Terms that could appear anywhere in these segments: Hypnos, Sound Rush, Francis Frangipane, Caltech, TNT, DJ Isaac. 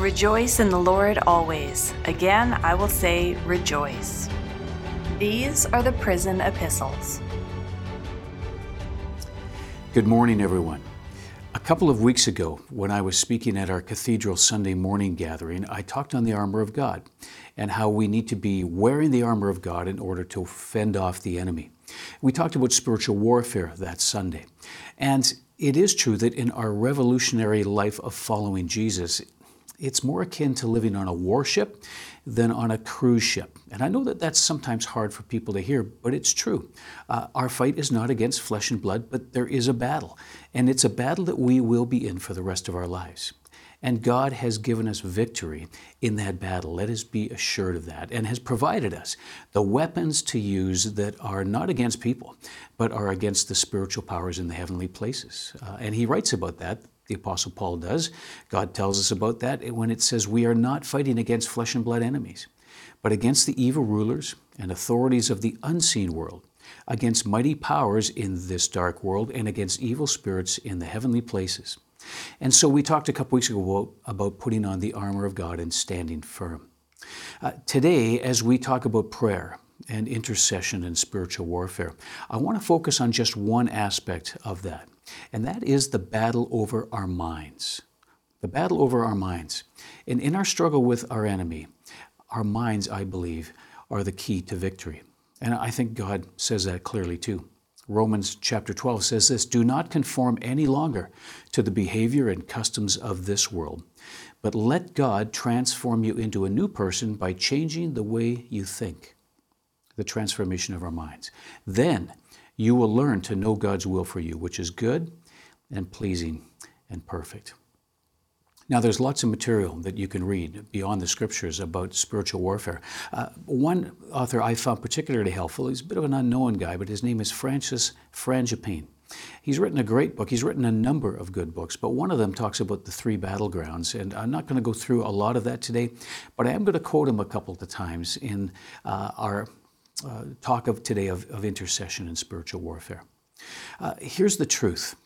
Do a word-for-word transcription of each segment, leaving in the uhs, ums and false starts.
Rejoice in the Lord always. Again, I will say rejoice. These are the prison epistles. Good morning, everyone. A couple of weeks ago, when I was speaking at our Cathedral Sunday morning gathering, I talked on the armor of God and how we need to be wearing the armor of God in order to fend off the enemy. We talked about spiritual warfare that Sunday. And it is true that in our revolutionary life of following Jesus, it's more akin to living on a warship than on a cruise ship. And I know that that's sometimes hard for people to hear, but it's true. Uh, our fight is not against flesh and blood, but there is a battle. And it's a battle that we will be in for the rest of our lives. And God has given us victory in that battle. Let us be assured of that, and has provided us the weapons to use that are not against people, but are against the spiritual powers in the heavenly places. Uh, and he writes about that. The Apostle Paul does. God tells us about that when it says we are not fighting against flesh and blood enemies, but against the evil rulers and authorities of the unseen world, against mighty powers in this dark world, and against evil spirits in the heavenly places. And so we talked a couple weeks ago about putting on the armor of God and standing firm. Uh, today, as we talk about prayer and intercession and spiritual warfare, I want to focus on just one aspect of that. And that is the battle over our minds. The battle over our minds. And in our struggle with our enemy, our minds, I believe, are the key to victory. And I think God says that clearly too. Romans chapter twelve says this, "Do not conform any longer to the behavior and customs of this world, but let God transform you into a new person by changing the way you think." The transformation of our minds. "Then you will learn to know God's will for you, which is good and pleasing and perfect." Now, there's lots of material that you can read beyond the scriptures about spiritual warfare. Uh, one author I found particularly helpful, he's a bit of an unknown guy, but his name is Francis Frangipane. He's written a great book. He's written a number of good books, but one of them talks about the three battlegrounds, and I'm not going to go through a lot of that today, but I am going to quote him a couple of times in uh, our Uh, talk of today of, of intercession and spiritual warfare. Uh, here's the truth.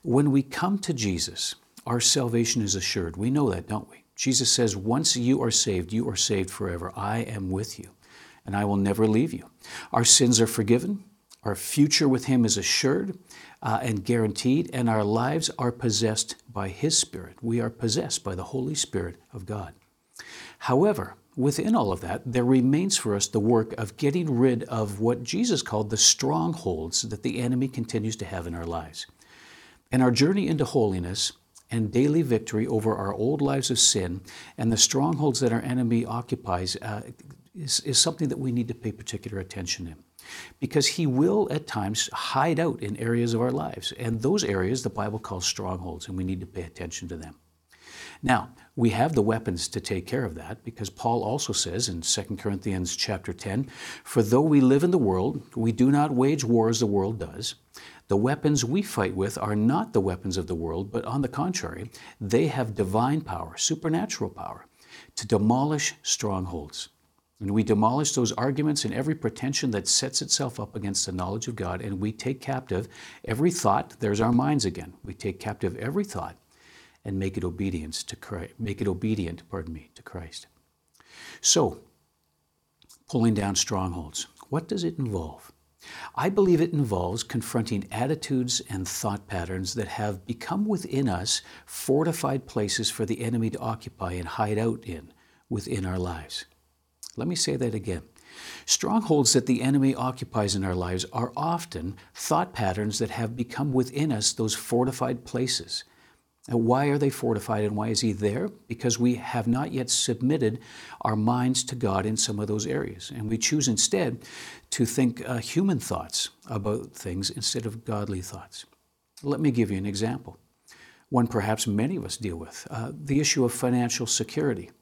When we come to Jesus, our salvation is assured. We know that, don't we? Jesus says, once you are saved, you are saved forever. I am with you, and I will never leave you. Our sins are forgiven. Our future with him is assured uh, and guaranteed, and our lives are possessed by his Spirit. We are possessed by the Holy Spirit of God. However, within all of that, there remains for us the work of getting rid of what Jesus called the strongholds that the enemy continues to have in our lives. And our journey into holiness and daily victory over our old lives of sin and the strongholds that our enemy occupies uh, is, is something that we need to pay particular attention in. Because he will at times hide out in areas of our lives. And those areas the Bible calls strongholds, and we need to pay attention to them. Now, we have the weapons to take care of that, because Paul also says in Second Corinthians chapter ten, "For though we live in the world, we do not wage war as the world does. The weapons we fight with are not the weapons of the world, but on the contrary, they have divine power, supernatural power, to demolish strongholds. And we demolish those arguments and every pretension that sets itself up against the knowledge of God, and we take captive every thought." There's our minds again. We take captive every thought and make it obedience to Christ, make it obedient, pardon me, to Christ. So, pulling down strongholds, what does it involve? I believe it involves confronting attitudes and thought patterns that have become within us fortified places for the enemy to occupy and hide out in within our lives. Let me say that again. Strongholds that the enemy occupies in our lives are often thought patterns that have become within us those fortified places. And why are they fortified, and why is he there? Because we have not yet submitted our minds to God in some of those areas. And we choose instead to think uh, human thoughts about things instead of godly thoughts. Let me give you an example, one perhaps many of us deal with, uh, the issue of financial security.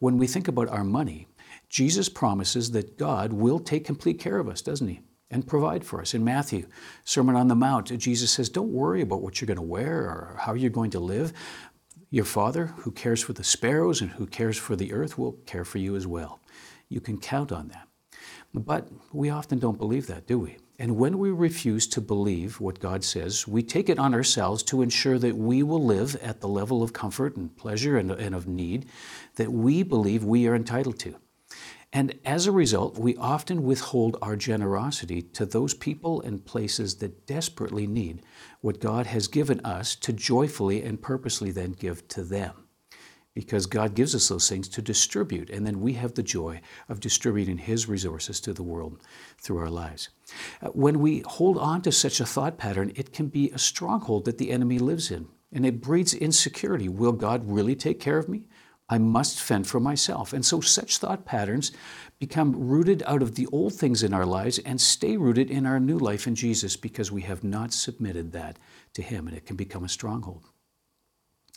When we think about our money, Jesus promises that God will take complete care of us, doesn't he? And provide for us. In Matthew, Sermon on the Mount, Jesus says, don't worry about what you're going to wear or how you're going to live. Your Father, who cares for the sparrows and who cares for the earth, will care for you as well. You can count on that. But we often don't believe that, do we? And when we refuse to believe what God says, we take it on ourselves to ensure that we will live at the level of comfort and pleasure and, and of need that we believe we are entitled to. And as a result, we often withhold our generosity to those people and places that desperately need what God has given us to joyfully and purposely then give to them. Because God gives us those things to distribute, and then we have the joy of distributing His resources to the world through our lives. When we hold on to such a thought pattern, it can be a stronghold that the enemy lives in, and it breeds insecurity. Will God really take care of me? I must fend for myself. And so such thought patterns become rooted out of the old things in our lives and stay rooted in our new life in Jesus because we have not submitted that to Him, and it can become a stronghold.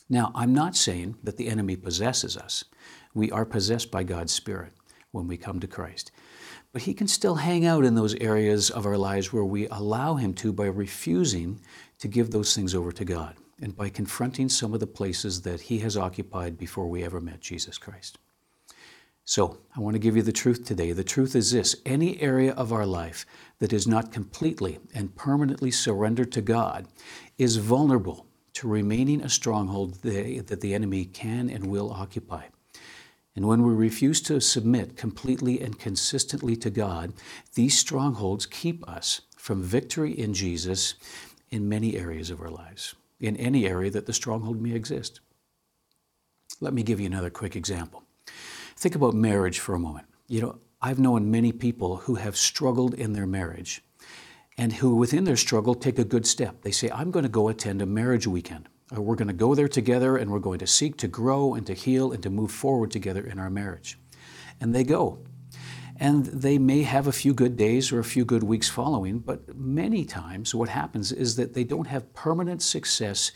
Now, I'm not saying that the enemy possesses us. We are possessed by God's Spirit when we come to Christ. But he can still hang out in those areas of our lives where we allow him to by refusing to give those things over to God, and by confronting some of the places that he has occupied before we ever met Jesus Christ. So, I want to give you the truth today. The truth is this: any area of our life that is not completely and permanently surrendered to God is vulnerable to remaining a stronghold that the enemy can and will occupy. And when we refuse to submit completely and consistently to God, these strongholds keep us from victory in Jesus in many areas of our lives, in any area that the stronghold may exist. Let me give you another quick example. Think about marriage for a moment. You know, I've known many people who have struggled in their marriage, and who within their struggle take a good step. They say, I'm going to go attend a marriage weekend. We're going to go there together, and we're going to seek to grow and to heal and to move forward together in our marriage. And they go. And they may have a few good days or a few good weeks following, but many times what happens is that they don't have permanent success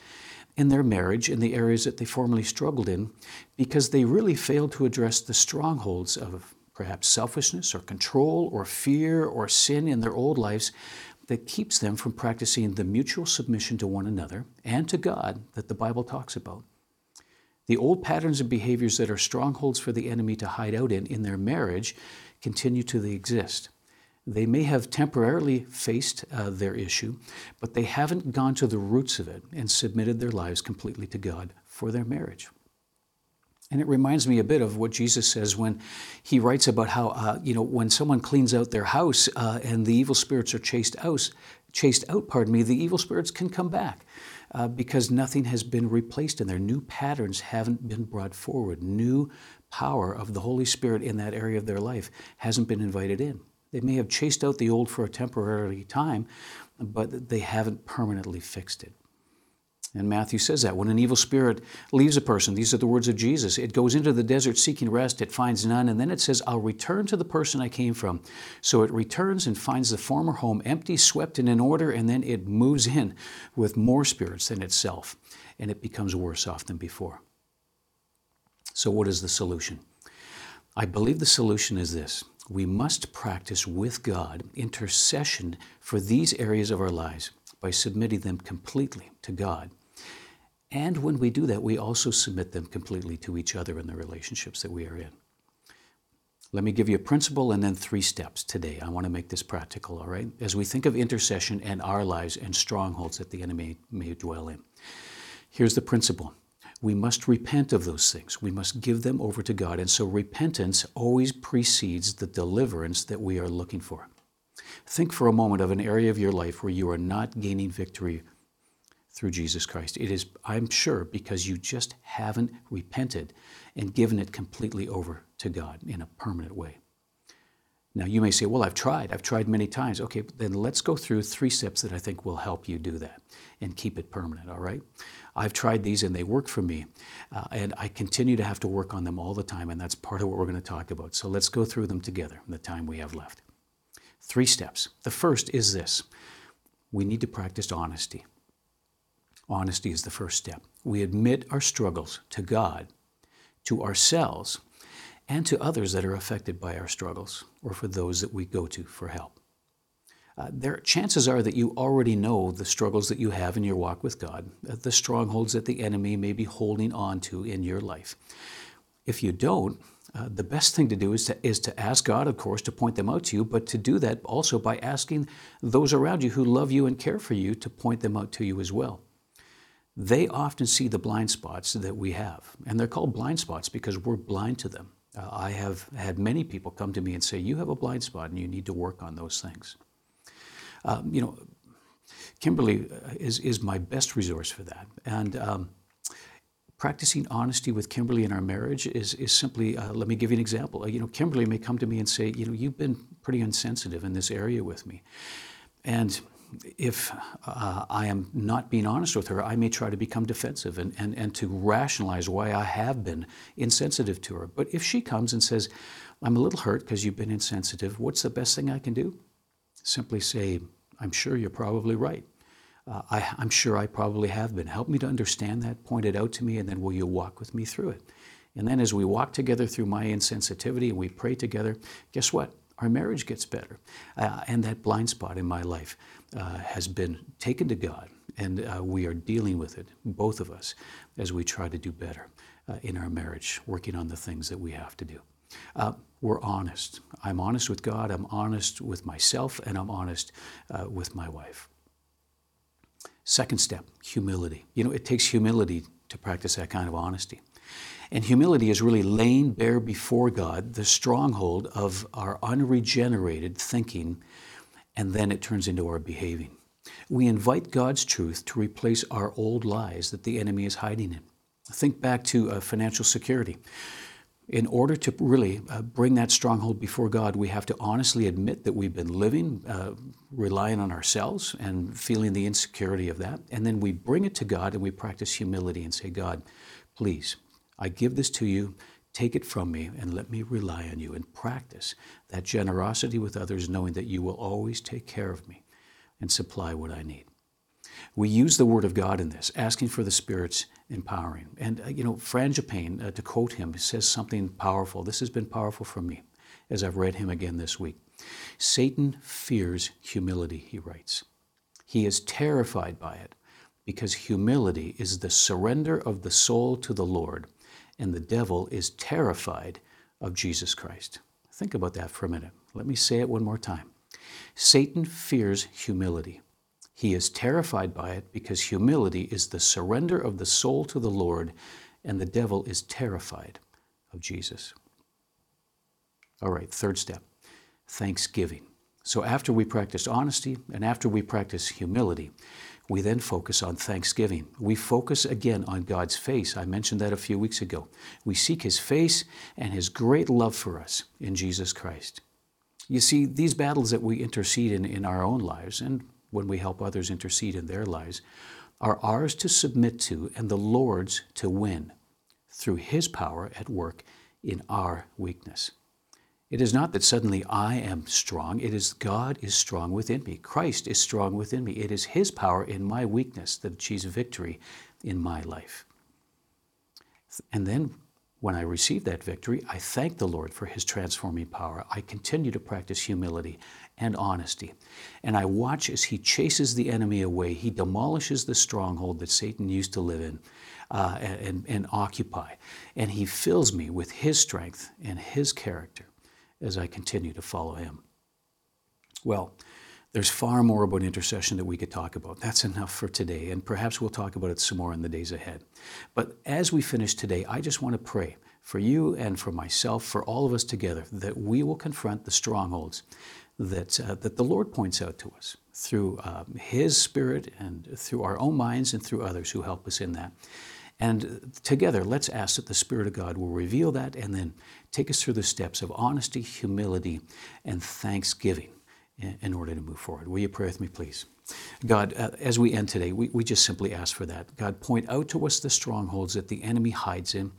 in their marriage in the areas that they formerly struggled in because they really failed to address the strongholds of perhaps selfishness or control or fear or sin in their old lives that keeps them from practicing the mutual submission to one another and to God that the Bible talks about. The old patterns and behaviors that are strongholds for the enemy to hide out in in their marriage continue to exist. They may have temporarily faced uh, their issue, but they haven't gone to the roots of it and submitted their lives completely to God for their marriage. And it reminds me a bit of what Jesus says when he writes about how, uh, you know, when someone cleans out their house uh, and the evil spirits are chased out, chased out, pardon me, the evil spirits can come back uh, because nothing has been replaced in there. New patterns haven't been brought forward. New power of the Holy Spirit in that area of their life hasn't been invited in. They may have chased out the old for a temporary time, but they haven't permanently fixed it. And Matthew says that when an evil spirit leaves a person, these are the words of Jesus, it goes into the desert seeking rest, it finds none, and then it says, I'll return to the person I came from. So it returns and finds the former home empty, swept, and in order, and then it moves in with more spirits than itself, and it becomes worse off than before. So what is the solution? I believe the solution is this. We must practice with God intercession for these areas of our lives by submitting them completely to God. And when we do that, we also submit them completely to each other in the relationships that we are in. Let me give you a principle and then three steps today. I want to make this practical, all right? As we think of intercession and our lives and strongholds that the enemy may dwell in. Here's the principle. We must repent of those things. We must give them over to God. And so repentance always precedes the deliverance that we are looking for. Think for a moment of an area of your life where you are not gaining victory through Jesus Christ. It is, I'm sure, because you just haven't repented and given it completely over to God in a permanent way. Now, you may say, well, I've tried. I've tried many times. Okay, then let's go through three steps that I think will help you do that and keep it permanent, all right? I've tried these and they work for me, uh, and I continue to have to work on them all the time, and that's part of what we're going to talk about. So let's go through them together in the time we have left. Three steps. The first is this. We need to practice honesty. Honesty is the first step. We admit our struggles to God, to ourselves, and to others that are affected by our struggles, or for those that we go to for help. Uh, there, chances are that you already know the struggles that you have in your walk with God, the strongholds that the enemy may be holding on to in your life. If you don't, Uh, the best thing to do is to, is to ask God, of course, to point them out to you, but to do that also by asking those around you who love you and care for you to point them out to you as well. They often see the blind spots that we have, and they're called blind spots because we're blind to them. Uh, I have had many people come to me and say, you have a blind spot and you need to work on those things. Um, you know, Kimberly is, is my best resource for that. And um, practicing honesty with Kimberly in our marriage is, is simply, uh, let me give you an example. Uh, you know, Kimberly may come to me and say, you know, you've been pretty insensitive in this area with me. And if uh, I am not being honest with her, I may try to become defensive and, and, and to rationalize why I have been insensitive to her. But if she comes and says, I'm a little hurt because you've been insensitive, what's the best thing I can do? Simply say, I'm sure you're probably right. Uh, I, I'm sure I probably have been. Help me to understand that, point it out to me, and then will you walk with me through it? And then as we walk together through my insensitivity and we pray together, guess what? Our marriage gets better. Uh, and that blind spot in my life uh, has been taken to God, and uh, we are dealing with it, both of us, as we try to do better uh, in our marriage, working on the things that we have to do. Uh, we're honest. I'm honest with God, I'm honest with myself, and I'm honest uh, with my wife. Second step, humility. You know, it takes humility to practice that kind of honesty. And humility is really laying bare before God the stronghold of our unregenerated thinking, and then it turns into our behaving. We invite God's truth to replace our old lies that the enemy is hiding in. Think back to uh, financial security. In order to really uh, bring that stronghold before God, we have to honestly admit that we've been living, uh, relying on ourselves and feeling the insecurity of that. And then we bring it to God and we practice humility and say, God, please, I give this to you, take it from me, and let me rely on you, and practice that generosity with others, knowing that you will always take care of me and supply what I need. We use the Word of God in this, asking for the Spirit's empowering. And, uh, you know, Frangipane, uh, to quote him, says something powerful. This has been powerful for me as I've read him again this week. Satan fears humility, he writes. He is terrified by it because humility is the surrender of the soul to the Lord, and the devil is terrified of Jesus Christ. Think about that for a minute. Let me say it one more time. Satan fears humility. He is terrified by it because humility is the surrender of the soul to the Lord, and the devil is terrified of Jesus. All right, third step, thanksgiving. So after we practice honesty and after we practice humility, we then focus on thanksgiving. We focus again on God's face. I mentioned that a few weeks ago. We seek His face and His great love for us in Jesus Christ. You see, these battles that we intercede in in our own lives, and when we help others intercede in their lives, are ours to submit to and the Lord's to win through His power at work in our weakness. It is not that suddenly I am strong. It is God is strong within me. Christ is strong within me. It is His power in my weakness that achieves victory in my life. And then when I receive that victory, I thank the Lord for His transforming power. I continue to practice humility and honesty. And I watch as He chases the enemy away. He demolishes the stronghold that Satan used to live in uh, and, and occupy. And He fills me with His strength and His character as I continue to follow Him. Well, there's far more about intercession that we could talk about. That's enough for today, and perhaps we'll talk about it some more in the days ahead. But as we finish today, I just want to pray for you and for myself, for all of us together, that we will confront the strongholds that, uh, that the Lord points out to us through uh, His Spirit and through our own minds and through others who help us in that. And together, let's ask that the Spirit of God will reveal that and then take us through the steps of honesty, humility, and thanksgiving in order to move forward. Will you pray with me, please? God, uh, as we end today, we, we just simply ask for that. God, point out to us the strongholds that the enemy hides in.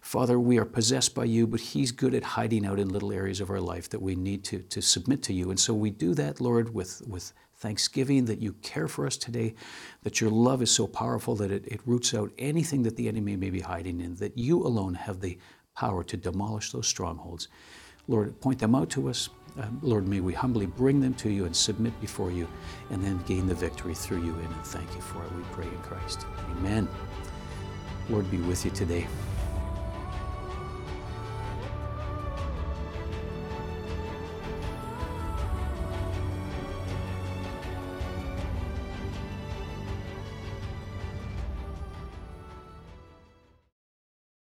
Father, we are possessed by You, but he's good at hiding out in little areas of our life that we need to, to submit to You. And so we do that, Lord, with, with thanksgiving that You care for us today, that Your love is so powerful that it, it roots out anything that the enemy may be hiding in, that You alone have the power to demolish those strongholds. Lord, point them out to us. Uh, Lord, may we humbly bring them to You and submit before You, and then gain the victory through You in it. Thank You for it, we pray in Christ. Amen. Lord, be with you today.